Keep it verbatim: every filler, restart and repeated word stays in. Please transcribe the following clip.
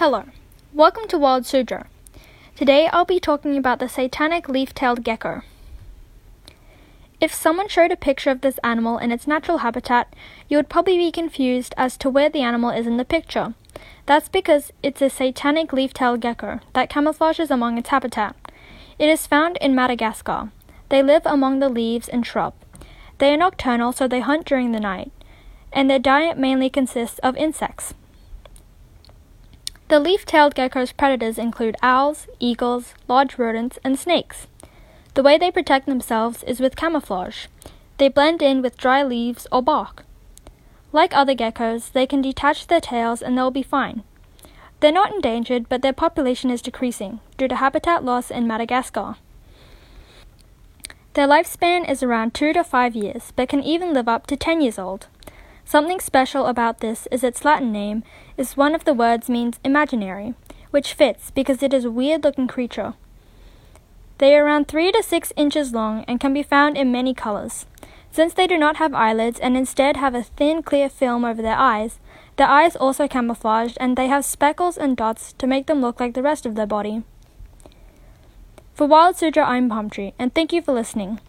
Hello, welcome to Wild Sutra. Today I'll be talking about the satanic leaf-tailed gecko. If someone showed a picture of this animal in its natural habitat, you would probably be confused as to where the animal is in the picture. That's because it's a satanic leaf-tailed gecko that camouflages among its habitat. It is found in Madagascar. They live among the leaves and shrub. They are nocturnal, so they hunt during the night, and their diet mainly consists of insects. The leaf-tailed gecko's predators include owls, eagles, large rodents, and snakes. The way they protect themselves is with camouflage. They blend in with dry leaves or bark. Like other geckos, they can detach their tails and they'll be fine. They're not endangered, but their population is decreasing due to habitat loss in Madagascar. Their lifespan is around two to five years, but can even live up to ten years old. Something special about this is its Latin name is one of the words means imaginary, which fits because it is a weird-looking creature. They are around three to six inches long and can be found in many colors. Since they do not have eyelids and instead have a thin, clear film over their eyes, their eyes also camouflaged and they have speckles and dots to make them look like the rest of their body. For Wild Sutra, I'm Palm Tree, and thank you for listening.